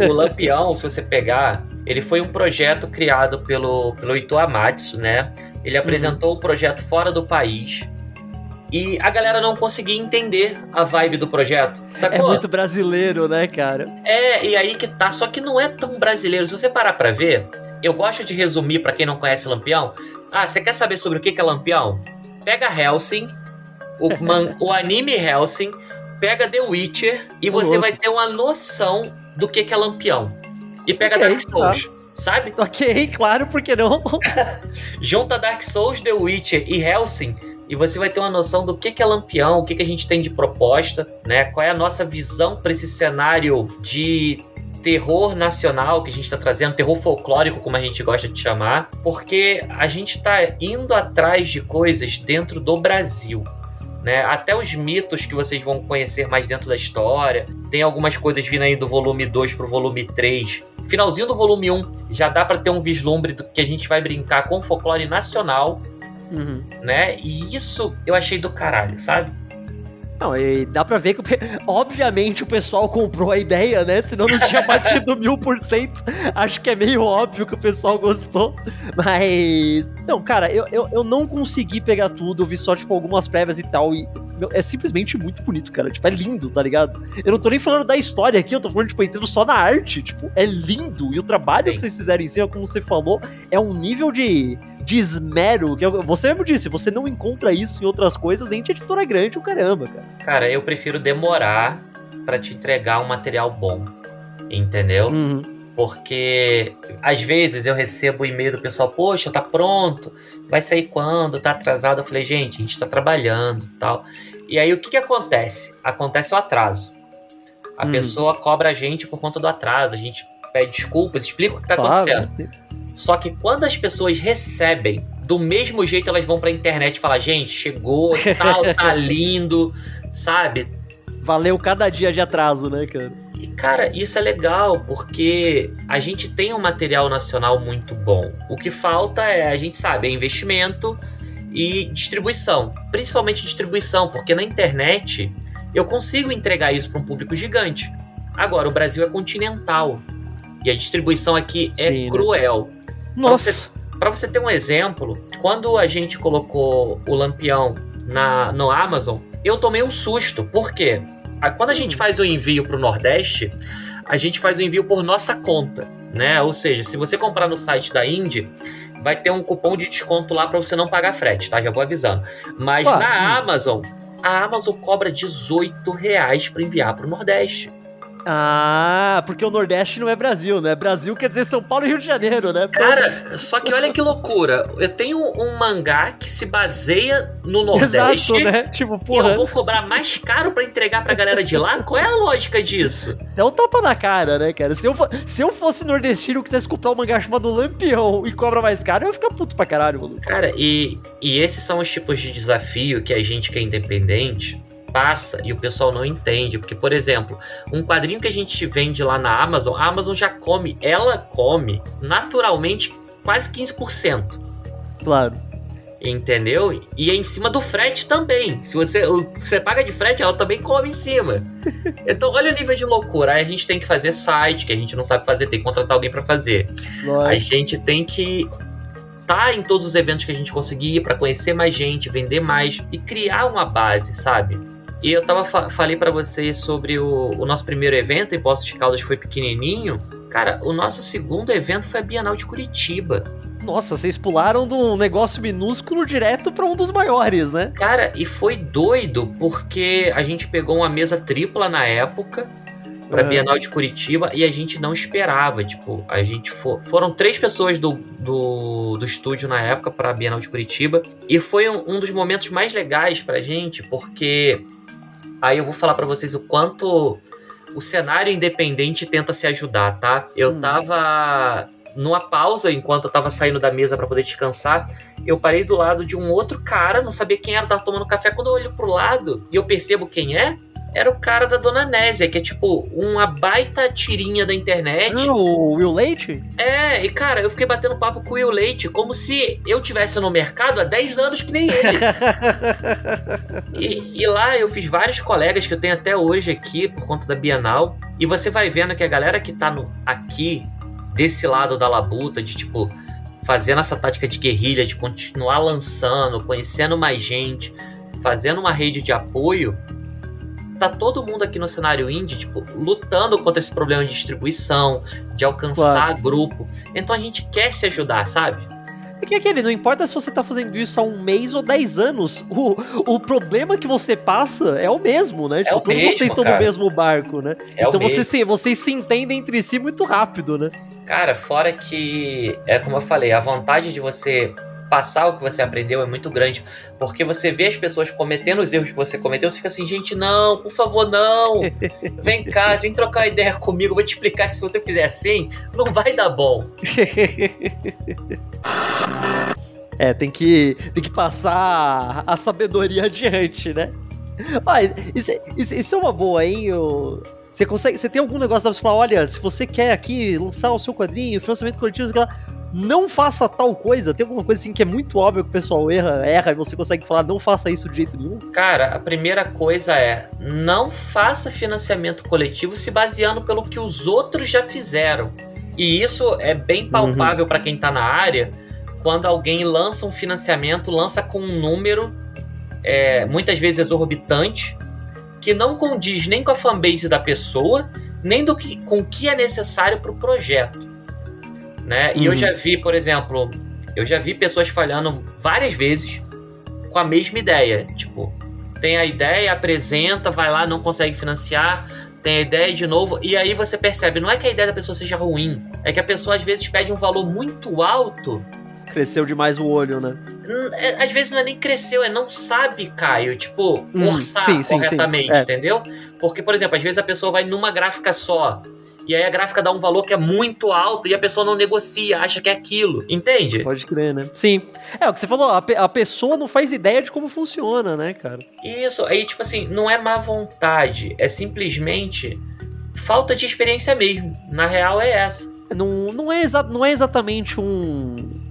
o Lampião, se você pegar, ele foi um projeto criado pelo Itoamatsu, né? Ele apresentou o projeto fora do país e a galera não conseguia entender a vibe do projeto, sacou? É muito brasileiro, né, cara? É, e aí que tá. Só que não é tão brasileiro. Se você parar pra ver, eu gosto de resumir pra quem não conhece Lampião. Ah, você quer saber sobre o que é Lampião? Pega Hellsing, o anime Hellsing, pega The Witcher e você vai ter uma noção do que é Lampião. E pega Dark Souls, sabe? Ok, claro, por que não? Junta Dark Souls, The Witcher e Hellsing e você vai ter uma noção do que é Lampião, o que a gente tem de proposta, né? Qual é a nossa visão para esse cenário de terror nacional que a gente tá trazendo, terror folclórico, como a gente gosta de chamar, porque a gente tá indo atrás de coisas dentro do Brasil. Né? Até os mitos que vocês vão conhecer mais dentro da história. Tem algumas coisas vindo aí do volume 2 pro volume 3. Finalzinho do volume 1, já dá pra ter um vislumbre do que a gente vai brincar com folclore nacional. Né? E isso eu achei do caralho, sabe? Não, e dá pra ver que, obviamente, o pessoal comprou a ideia, né? Senão não tinha batido 1000%. Acho que é meio óbvio que o pessoal gostou. Mas... não, cara, eu não consegui pegar tudo. Eu vi só, tipo, algumas prévias e tal. E é simplesmente muito bonito, cara. Tipo, é lindo, tá ligado? Eu não tô nem falando da história aqui. Eu tô falando, tipo, entrando só na arte. Tipo, é lindo. E o trabalho que vocês fizeram em cima, como você falou, é um nível de esmero, que você mesmo disse, você não encontra isso em outras coisas, nem de editora grande, o caramba, cara. Cara, eu prefiro demorar pra te entregar um material bom, entendeu? Uhum. Porque, às vezes, eu recebo o e-mail do pessoal, poxa, tá pronto, vai sair quando, tá atrasado. Eu falei, gente, a gente tá trabalhando e tal. E aí, o que que acontece? Acontece o atraso. A pessoa cobra a gente por conta do atraso, a gente pede desculpas, explica o que tá acontecendo. Só que quando as pessoas recebem, do mesmo jeito elas vão pra internet e falam, gente, chegou, tal, tá lindo, sabe? Valeu cada dia de atraso, né, cara? E, cara, isso é legal, porque a gente tem um material nacional muito bom. O que falta é, a gente sabe, é investimento e distribuição. Principalmente distribuição, porque na internet eu consigo entregar isso pra um público gigante. Agora, o Brasil é continental e a distribuição aqui é cruel. Nossa! Pra você ter um exemplo, quando a gente colocou o Lampião no Amazon, eu tomei um susto. Por quê? Quando a gente faz o envio pro Nordeste, a gente faz o envio por nossa conta, né? Ou seja, se você comprar no site da Indy, vai ter um cupom de desconto lá pra você não pagar frete, tá? Já vou avisando. Mas na Amazon, a Amazon cobra R$18 pra enviar pro Nordeste. Ah, porque o Nordeste não é Brasil, né? Brasil quer dizer São Paulo e Rio de Janeiro, né? Cara, só que olha que loucura. Eu tenho um mangá que se baseia no Nordeste. Exato, né? Tipo, porra. E eu vou cobrar mais caro pra entregar pra galera de lá? Qual é a lógica disso? Isso é um tapa na cara, né, cara? Se eu fosse nordestino e quisesse comprar um mangá chamado Lampião e cobra mais caro, eu ia ficar puto pra caralho, mano. Cara, e esses são os tipos de desafio que a gente que é independente passa e o pessoal não entende, porque, por exemplo, um quadrinho que a gente vende lá na Amazon, a Amazon já come, ela come naturalmente quase 15%. Claro. Entendeu? E é em cima do frete também. Se você paga de frete, ela também come em cima. Então, olha o nível de loucura. Aí a gente tem que fazer site, que a gente não sabe fazer, tem que contratar alguém pra fazer. Nossa. A gente tem que tá em todos os eventos que a gente conseguir pra conhecer mais gente, vender mais e criar uma base, sabe? E eu falei pra vocês sobre o nosso primeiro evento em Poços de Caldas, foi pequenininho. Cara, o nosso segundo evento foi a Bienal de Curitiba. Nossa, vocês pularam de um negócio minúsculo direto pra um dos maiores, né? Cara, e foi doido, porque a gente pegou uma mesa tripla na época pra Bienal de Curitiba e a gente não esperava. Tipo, a gente foram 3 pessoas do estúdio na época pra Bienal de Curitiba. E foi um dos momentos mais legais pra gente, porque... aí eu vou falar pra vocês o quanto o cenário independente tenta se ajudar, tá? Eu tava numa pausa, enquanto eu tava saindo da mesa pra poder descansar, eu parei do lado de um outro cara, não sabia quem era, tava tomando café. Quando eu olho pro lado e eu percebo quem é, era o cara da Dona Nésia, que é tipo uma baita tirinha da internet. O Will Leite? É, e cara, eu fiquei batendo papo com o Will Leite como se eu tivesse no mercado há 10 anos que nem ele. e lá eu fiz vários colegas que eu tenho até hoje aqui por conta da Bienal. E você vai vendo que a galera que tá aqui, desse lado da labuta, de tipo, fazendo essa tática de guerrilha, de continuar lançando, conhecendo mais gente, fazendo uma rede de apoio... tá todo mundo aqui no cenário indie, tipo, lutando contra esse problema de distribuição, de alcançar grupo. Então a gente quer se ajudar, sabe? Porque aquele, não importa se você tá fazendo isso há um mês ou 10 anos, o problema que você passa é o mesmo, né? Tipo, todos vocês estão no mesmo barco, né? Então vocês se entendem entre si muito rápido, né? Cara, fora que, é como eu falei, a vantagem de você passar o que você aprendeu é muito grande, porque você vê as pessoas cometendo os erros que você cometeu, você fica assim, gente, não, por favor, não, vem cá, vem trocar ideia comigo, vou te explicar que se você fizer assim, não vai dar bom. É, tem que passar a sabedoria adiante, né? Mas isso é uma boa, hein, você tem algum negócio pra você falar, olha, se você quer aqui lançar o seu quadrinho, financiamento coletivo, sei lá, não faça tal coisa? Tem alguma coisa assim que é muito óbvia que o pessoal erra e você consegue falar, não faça isso de jeito nenhum? Cara, a primeira coisa é, não faça financiamento coletivo se baseando pelo que os outros já fizeram. E isso é bem palpável para quem tá na área, quando alguém lança um financiamento, lança com um número, muitas vezes exorbitante, que não condiz nem com a fanbase da pessoa, nem com o que é necessário para o projeto. Né? E eu já vi, por exemplo, pessoas falhando várias vezes com a mesma ideia. Tipo, tem a ideia, apresenta, vai lá, não consegue financiar, tem a ideia de novo, e aí você percebe, não é que a ideia da pessoa seja ruim, é que a pessoa às vezes pede um valor muito alto. Cresceu demais o olho, né? Às vezes não é nem cresceu, é não sabe, Caio, tipo, orçar corretamente, sim. Entendeu? Porque, por exemplo, às vezes a pessoa vai numa gráfica só, e aí a gráfica dá um valor que é muito alto e a pessoa não negocia, acha que é aquilo, entende? Pode crer, né? Sim. É, o que você falou, a pessoa não faz ideia de como funciona, né, cara? Isso, aí tipo assim, não é má vontade, é simplesmente falta de experiência mesmo, na real é essa. Não é exatamente um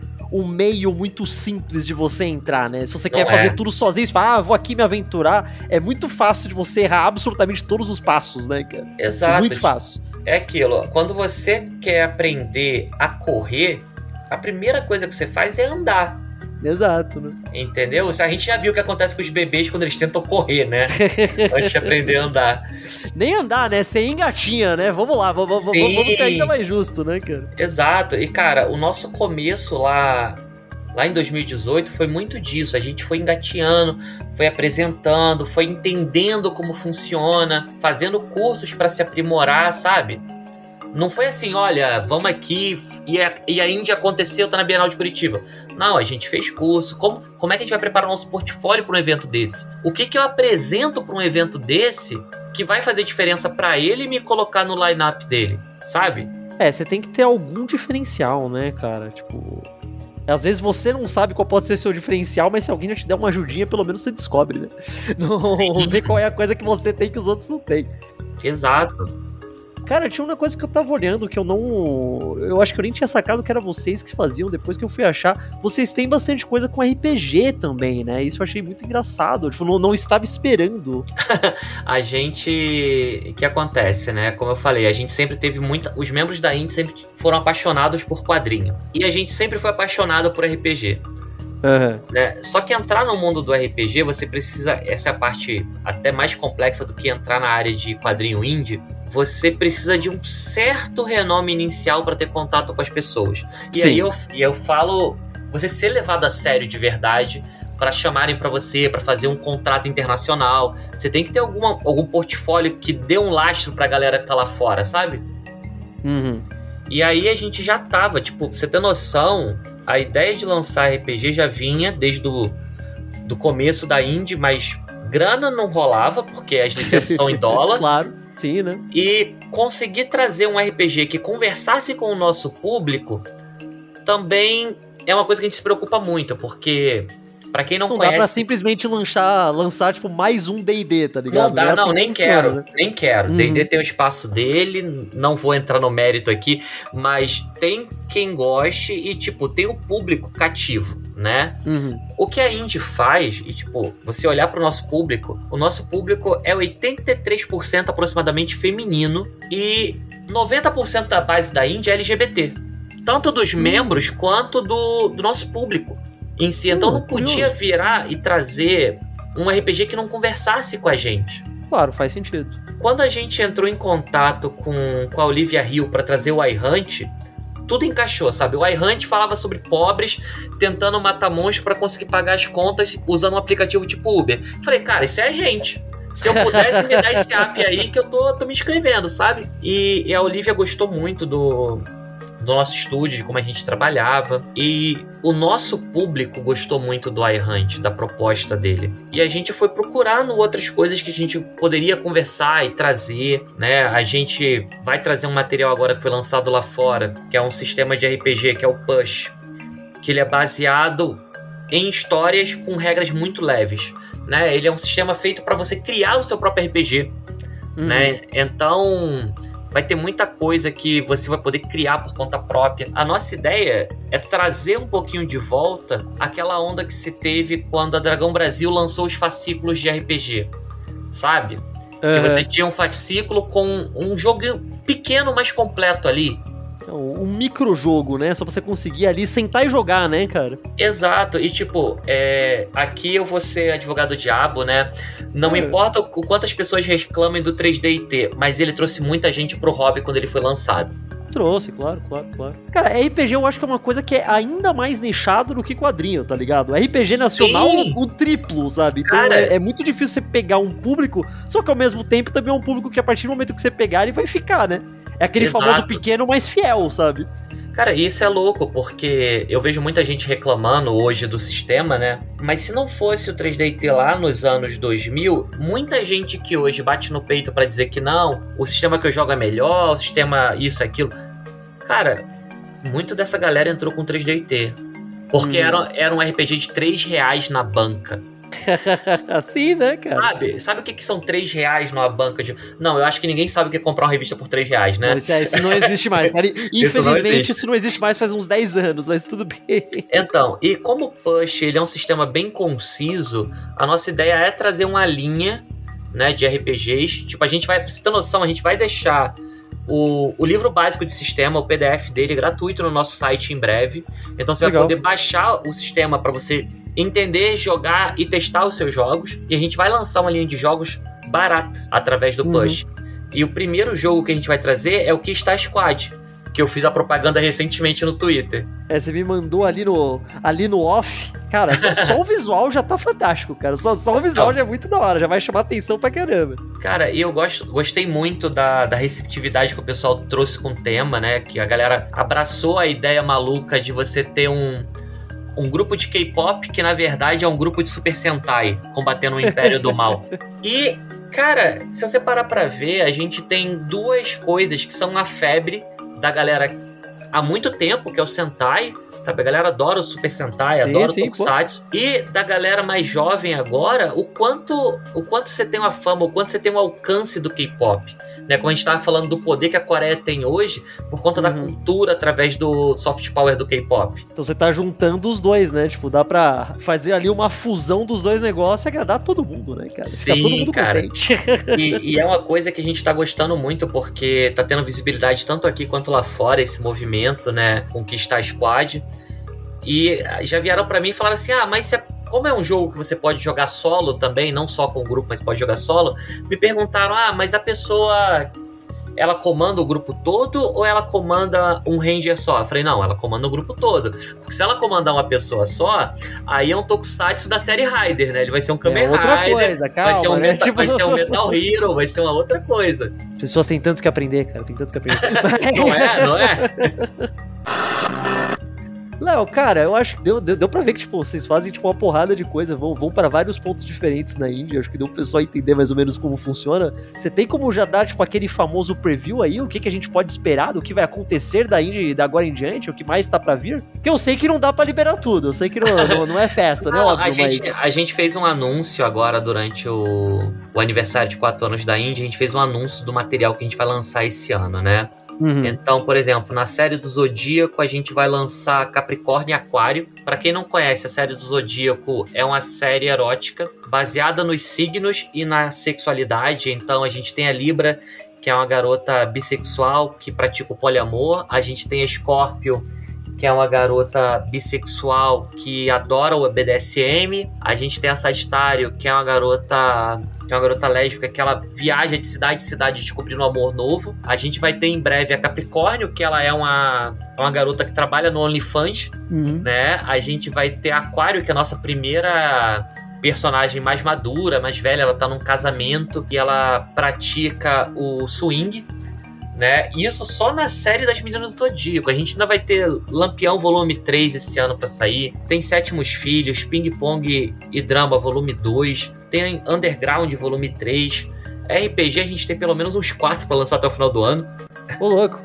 meio muito simples de você entrar, né? Se você quer fazer tudo sozinho, você fala, vou aqui me aventurar, é muito fácil de você errar absolutamente todos os passos, né, cara? Exato. Muito fácil. É aquilo, quando você quer aprender a correr, a primeira coisa que você faz é andar. Exato, né? Entendeu? A gente já viu o que acontece com os bebês quando eles tentam correr, né? Antes de aprender a andar. Nem andar, né? Você engatinha, né? Vamos lá, vamos ser ainda mais justo, né, cara? Exato. E, cara, o nosso começo lá em 2018 foi muito disso. A gente foi engatinhando, foi apresentando, foi entendendo como funciona, fazendo cursos pra se aprimorar, sabe? Não foi assim, olha, vamos aqui e a Índia aconteceu, tá na Bienal de Curitiba. Não, a gente fez curso. Como é que a gente vai preparar o nosso portfólio para um evento desse? O que eu apresento para um evento desse que vai fazer diferença para ele me colocar no line-up dele, sabe? É, você tem que ter algum diferencial, né, cara? Tipo, às vezes você não sabe qual pode ser seu diferencial, mas se alguém já te der uma ajudinha, pelo menos você descobre, né? Não vê qual é a coisa que você tem que os outros não têm. Exato. Cara, tinha uma coisa que eu tava olhando que eu não... Eu acho que eu nem tinha sacado que era vocês que faziam, depois que eu fui achar. Vocês têm bastante coisa com RPG também, né? Isso eu achei muito engraçado. Tipo, não estava esperando. A gente... O que acontece, né? Como eu falei, a gente sempre teve muita... Os membros da Indie sempre foram apaixonados por quadrinho. E a gente sempre foi apaixonado por RPG. Uhum. Né? Só que entrar no mundo do RPG, você precisa... Essa é a parte até mais complexa do que entrar na área de quadrinho indie. Você precisa de um certo renome inicial para ter contato com as pessoas. E Sim. aí eu falo, você ser levado a sério de verdade para chamarem para você, para fazer um contrato internacional. Você tem que ter algum portfólio que dê um lastro para a galera que tá lá fora, sabe? Uhum. E aí a gente já tava, tipo, pra você ter noção, a ideia de lançar RPG já vinha desde do começo da Indie, mas grana não rolava, porque as licenças são em dólar. Claro. Sim, né? E conseguir trazer um RPG que conversasse com o nosso público também é uma coisa que a gente se preocupa muito, porque pra quem não conhece... Não dá pra simplesmente lançar tipo, mais um D&D, tá ligado? Não dá, não, nem quero, né? Nem quero. D&D tem o espaço dele, não vou entrar no mérito aqui, mas tem quem goste e, tipo, tem o público cativo, né? Uhum. O que a Indie faz, e, tipo, você olhar pro nosso público, o nosso público é 83% aproximadamente feminino e 90% da base da Indie é LGBT. Tanto dos membros quanto do nosso público em si. Então não podia virar e trazer um RPG que não conversasse com a gente. Claro, faz sentido. Quando a gente entrou em contato com a Olivia Hill pra trazer o iHunt, tudo encaixou, sabe? O iHunt falava sobre pobres tentando matar monstros pra conseguir pagar as contas usando um aplicativo tipo Uber. Falei, cara, isso é a gente. Se eu pudesse me dar esse app aí que eu tô me inscrevendo, sabe? E a Olivia gostou muito do nosso estúdio, de como a gente trabalhava. E o nosso público gostou muito do iHunt, da proposta dele. E a gente foi procurando outras coisas que a gente poderia conversar e trazer, né? A gente vai trazer um material agora que foi lançado lá fora, que é um sistema de RPG, que é o Push, que ele é baseado em histórias com regras muito leves, né? Ele é um sistema feito para você criar o seu próprio RPG, né? Então... vai ter muita coisa que você vai poder criar por conta própria. A nossa ideia é trazer um pouquinho de volta aquela onda que se teve quando a Dragão Brasil lançou os fascículos de RPG, sabe? Uhum. Que você tinha um fascículo com um jogo pequeno, mas completo ali. Um microjogo, né? Só pra você conseguir ali sentar e jogar, né, cara? Exato. E, tipo, aqui eu vou ser advogado do diabo, né? Não importa o quanto as pessoas reclamem do 3D&T, mas ele trouxe muita gente pro hobby quando ele foi lançado. Trouxe, claro, claro, claro. Cara, RPG eu acho que é uma coisa que é ainda mais nichado do que quadrinho, tá ligado? RPG nacional, o triplo, sabe? Então cara, é muito difícil você pegar um público, só que ao mesmo tempo também é um público que a partir do momento que você pegar, ele vai ficar, né? É aquele famoso pequeno mais fiel, sabe? Cara, isso é louco, porque eu vejo muita gente reclamando hoje do sistema, né? Mas se não fosse o 3D&T lá nos anos 2000, muita gente que hoje bate no peito pra dizer que não, o sistema que eu jogo é melhor, o sistema isso, aquilo... Cara, muito dessa galera entrou com 3D&T. Porque era um RPG de R$3 na banca. Assim, né, cara? Sabe o que são R$3 numa banca de... Não, eu acho que ninguém sabe o que é comprar uma revista por R$3, né? Não, isso não existe mais, cara. Infelizmente, isso não existe mais faz uns 10 anos, mas tudo bem. Então, e como o Push ele é um sistema bem conciso, a nossa ideia é trazer uma linha, né, de RPGs. Tipo, a gente vai, pra você ter noção, a gente vai deixar o livro básico de sistema, o PDF dele, é gratuito no nosso site em breve. Então você vai poder baixar o sistema pra você entender, jogar e testar os seus jogos. E a gente vai lançar uma linha de jogos barata através do Push. E o primeiro jogo que a gente vai trazer é o Keystar Squad, que eu fiz a propaganda recentemente no Twitter. Você me mandou ali no off. Cara, só o visual já tá fantástico, cara. Só o visual já é muito da hora, já vai chamar atenção pra caramba. Cara, e eu gostei muito da receptividade que o pessoal trouxe com o tema, né? Que a galera abraçou a ideia maluca de você ter um grupo de K-pop que, na verdade, é um grupo de Super Sentai combatendo o Império do Mal. E, cara, se você parar pra ver, a gente tem duas coisas que são a febre da galera há muito tempo, que é o Sentai, sabe? A galera adora o Super Sentai, adora o Tokusatsu. E da galera mais jovem agora, o quanto você tem uma fama, o quanto você tem um alcance do K-pop, né? Como a gente estava falando do poder que a Coreia tem hoje por conta da cultura através do soft power do K-pop. Então você tá juntando os dois, né? Tipo, dá pra fazer ali uma fusão dos dois negócios e agradar todo mundo, né, cara? Sim, todo mundo contente. E é uma coisa que a gente tá gostando muito porque tá tendo visibilidade tanto aqui quanto lá fora, esse movimento, né? Conquistar a Squad. E já vieram pra mim e falaram assim, mas como é um jogo que você pode jogar solo também, não só com o grupo, mas pode jogar solo, me perguntaram, mas a pessoa, ela comanda o grupo todo ou ela comanda um ranger só? Eu falei, não, ela comanda o grupo todo, porque se ela comandar uma pessoa só, aí é um tokusatsu da série Rider, né? Ele vai ser um Kamen Rider, vai ser um Metal Hero, vai ser uma outra coisa. As pessoas têm tanto que aprender, cara, tem tanto que aprender. Não é? Léo, cara, eu acho que deu pra ver que, tipo, vocês fazem, tipo, uma porrada de coisa, vão pra vários pontos diferentes na Índia, acho que deu pro pessoal entender mais ou menos como funciona. Você tem como já dar, tipo, aquele famoso preview aí, o que a gente pode esperar, do que vai acontecer da Índia e da agora em diante, o que mais tá pra vir? Porque eu sei que não dá pra liberar tudo, eu sei que não é festa, né, óbvio, a gente fez um anúncio agora durante o aniversário de 4 anos da Índia, a gente fez um anúncio do material que a gente vai lançar esse ano, né? Então, por exemplo, na série do Zodíaco a gente vai lançar Capricórnio e Aquário. Pra quem não conhece, a série do Zodíaco é uma série erótica baseada nos signos e na sexualidade. Então a gente tem a Libra, que é uma garota bissexual que pratica o poliamor. A gente tem a Escórpio, que é uma garota bissexual que adora o BDSM. A gente tem a Sagitário, que é uma garota... que é uma garota lésbica que ela viaja de cidade em cidade descobrindo um amor novo. A gente vai ter em breve a Capricórnio, que ela é uma garota que trabalha no OnlyFans, né? A gente vai ter a Aquário, que é a nossa primeira personagem mais madura, mais velha. Ela tá num casamento e ela pratica o swing, né? Isso só na série das Meninas do Zodíaco. A gente ainda vai ter Lampião volume 3 esse ano pra sair. Tem Sétimos Filhos, Ping Pong e Drama volume 2. Tem Underground volume 3. RPG a gente tem pelo menos uns 4 pra lançar até o final do ano. Ô louco!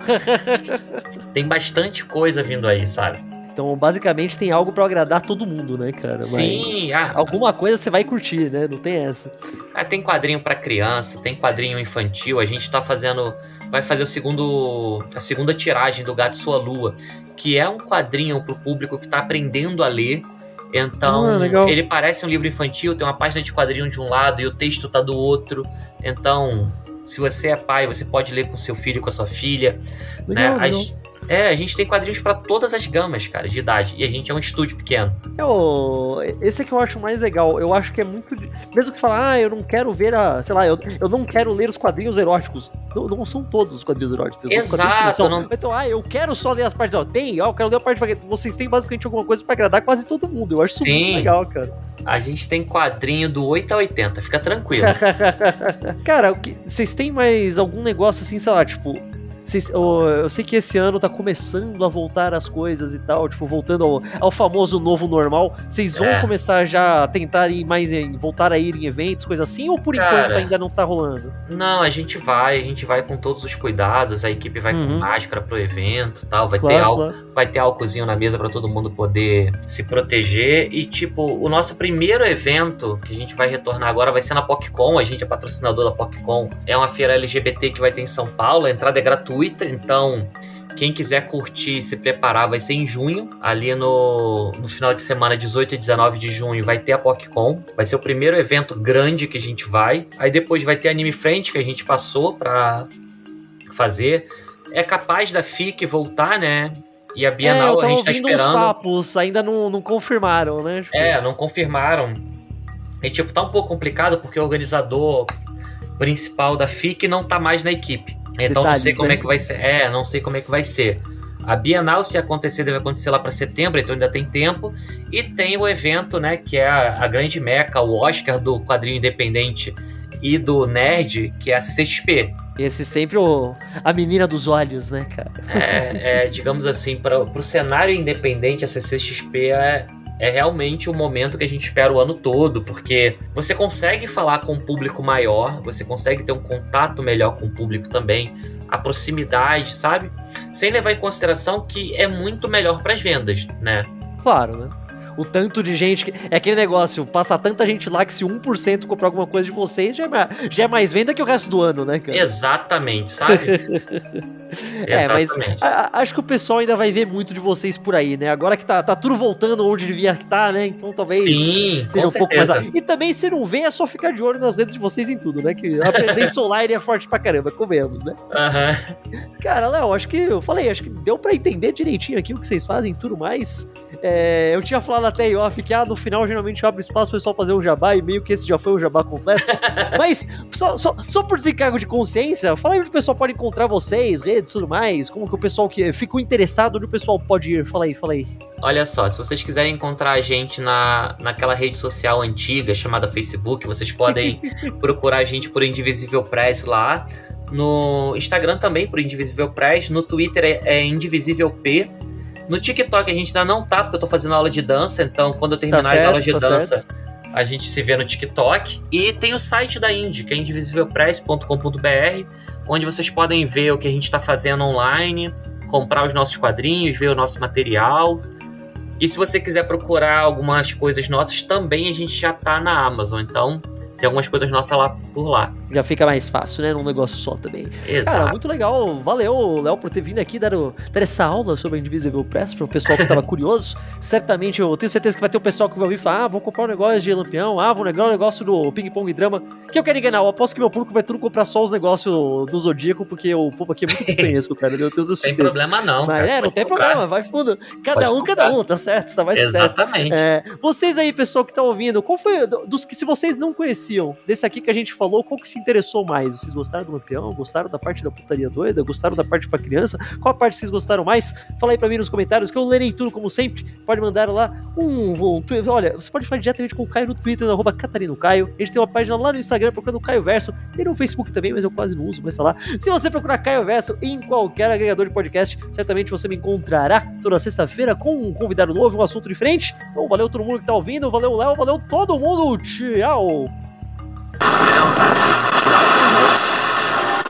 Tem bastante coisa vindo aí, sabe? Então, basicamente, tem algo pra agradar todo mundo, né, cara? Sim. Alguma coisa você vai curtir, né? Não tem essa. Tem quadrinho pra criança, tem quadrinho infantil. A gente tá fazendo vai fazer a segunda tiragem do Gato Sua Lua, que é um quadrinho pro público que tá aprendendo a ler. Então, ele parece um livro infantil, tem uma página de quadrinho de um lado e o texto tá do outro. Então, se você é pai, você pode ler com seu filho, com a sua filha. Legal, né? A gente tem quadrinhos pra todas as gamas, cara, de idade. E a gente é um estúdio pequeno. Esse é que eu acho mais legal. Eu acho que é muito... Mesmo que falar, eu não quero ver a... Sei lá, eu não quero ler os quadrinhos eróticos. Não, não são todos os quadrinhos eróticos. Exato. Não são. Não... Então, eu quero só ler as partes... eu quero ler a parte... Vocês têm basicamente alguma coisa pra agradar quase todo mundo. Eu acho isso muito legal, cara. A gente tem quadrinho do 8 a 80. Fica tranquilo. Cara, vocês têm mais algum negócio assim, sei lá, tipo... Eu sei que esse ano tá começando a voltar as coisas e tal, tipo, voltando ao famoso novo normal. Vocês vão começar já a tentar ir mais voltar a ir em eventos, coisa assim, ou por enquanto ainda não tá rolando? Não, a gente vai com todos os cuidados, a equipe vai com máscara pro evento e tal, vai ter álcoolzinho na mesa pra todo mundo poder se proteger. E tipo, o nosso primeiro evento que a gente vai retornar agora vai ser na PocCom. A gente é patrocinador da PocCom, é uma feira LGBT que vai ter em São Paulo, a entrada é gratuita. Então, quem quiser curtir e se preparar vai ser em junho, ali no final de semana, 18 e 19 de junho, vai ter a PocCom, vai ser o primeiro evento grande que a gente vai. Aí depois vai ter a Anime Friends, que a gente passou pra fazer. É capaz da FIC voltar, né? E a Bienal a gente tá esperando. Uns papos, ainda não confirmaram, né? Não confirmaram. E tipo, tá um pouco complicado porque o organizador principal da FIC não tá mais na equipe. Então detalhes, não sei como é que vai ser. Não sei como é que vai ser. A Bienal, se acontecer, deve acontecer lá para setembro, então ainda tem tempo. E tem o evento, né, que é a grande meca, o Oscar do quadrinho independente e do nerd, que é a CCXP. Esse sempre a menina dos olhos, né, cara? Digamos assim, para o cenário independente, a CCXP é realmente o momento que a gente espera o ano todo, porque você consegue falar com um público maior, você consegue ter um contato melhor com o público também, a proximidade, sabe? Sem levar em consideração que é muito melhor para as vendas, né? Claro, né? O tanto de gente que... É aquele negócio, passa tanta gente lá que se 1% comprar alguma coisa de vocês, já é mais venda que o resto do ano, né, cara? Exatamente, sabe? Exatamente. Mas acho que o pessoal ainda vai ver muito de vocês por aí, né? Agora que tá tudo voltando onde devia estar, né? Então talvez seja um pouco mais... E também, se não vê, é só ficar de olho nas redes de vocês em tudo, né? Que a presença online é forte pra caramba, comemos, né? Uhum. Cara, Léo, acho que deu pra entender direitinho aqui o que vocês fazem e tudo mais. Eu tinha falado até em off que no final geralmente abre espaço pro pessoal fazer um jabá, e meio que esse já foi um jabá completo. Mas só por desencargo de consciência, fala aí onde o pessoal pode encontrar vocês, redes e tudo mais, como que o pessoal que ficou interessado, onde o pessoal pode ir. Fala aí. Olha só, se vocês quiserem encontrar a gente naquela rede social antiga chamada Facebook, vocês podem procurar a gente por Indivisible Press lá. No Instagram também por Indivisible Press, no Twitter é Indivisible P. No TikTok a gente ainda não tá, porque eu tô fazendo aula de dança, então quando eu terminar as aulas de dança, a gente se vê no TikTok. E tem o site da Indie, que é indivisiblepress.com.br, onde vocês podem ver o que a gente tá fazendo online, comprar os nossos quadrinhos, ver o nosso material. E se você quiser procurar algumas coisas nossas, também a gente já tá na Amazon, então... Tem algumas coisas nossas lá por lá. Já fica mais fácil, né? Num negócio só também. Exato. Cara, muito legal. Valeu, Léo, por ter vindo aqui dar essa aula sobre a Indivisible Press para o pessoal que estava curioso. Certamente, eu tenho certeza que vai ter o pessoal que vai ouvir e falar, vou comprar um negócio de Lampião, vou negar um negócio do Ping Pong Drama, que eu quero enganar. Eu aposto que meu público vai tudo comprar só os negócios do Zodíaco, porque o povo aqui é muito companheiro, cara. Meu Deus do céu. Não tem problema não. Mas cara, não tem problema. Vai fundo. Cada um, tá certo? Tá mais certo. Exatamente. Vocês aí, pessoal que tá ouvindo, qual foi, dos que se vocês não conheciam, desse aqui que a gente falou, qual que se interessou mais? Vocês gostaram do Lampião? Gostaram da parte da putaria doida? Gostaram da parte pra criança? Qual a parte vocês gostaram mais? Fala aí pra mim nos comentários, que eu lerei tudo como sempre. Pode mandar lá um Twitter. Olha, você pode falar diretamente com o Caio no Twitter, no @CatarinoCaio. A gente tem uma página lá no Instagram procurando o Caio Verso. Tem no Facebook também, mas eu quase não uso, mas tá lá. Se você procurar Caio Verso em qualquer agregador de podcast, certamente você me encontrará toda sexta-feira com um convidado novo, um assunto diferente. Então valeu todo mundo que tá ouvindo, valeu Léo, valeu todo mundo, tchau!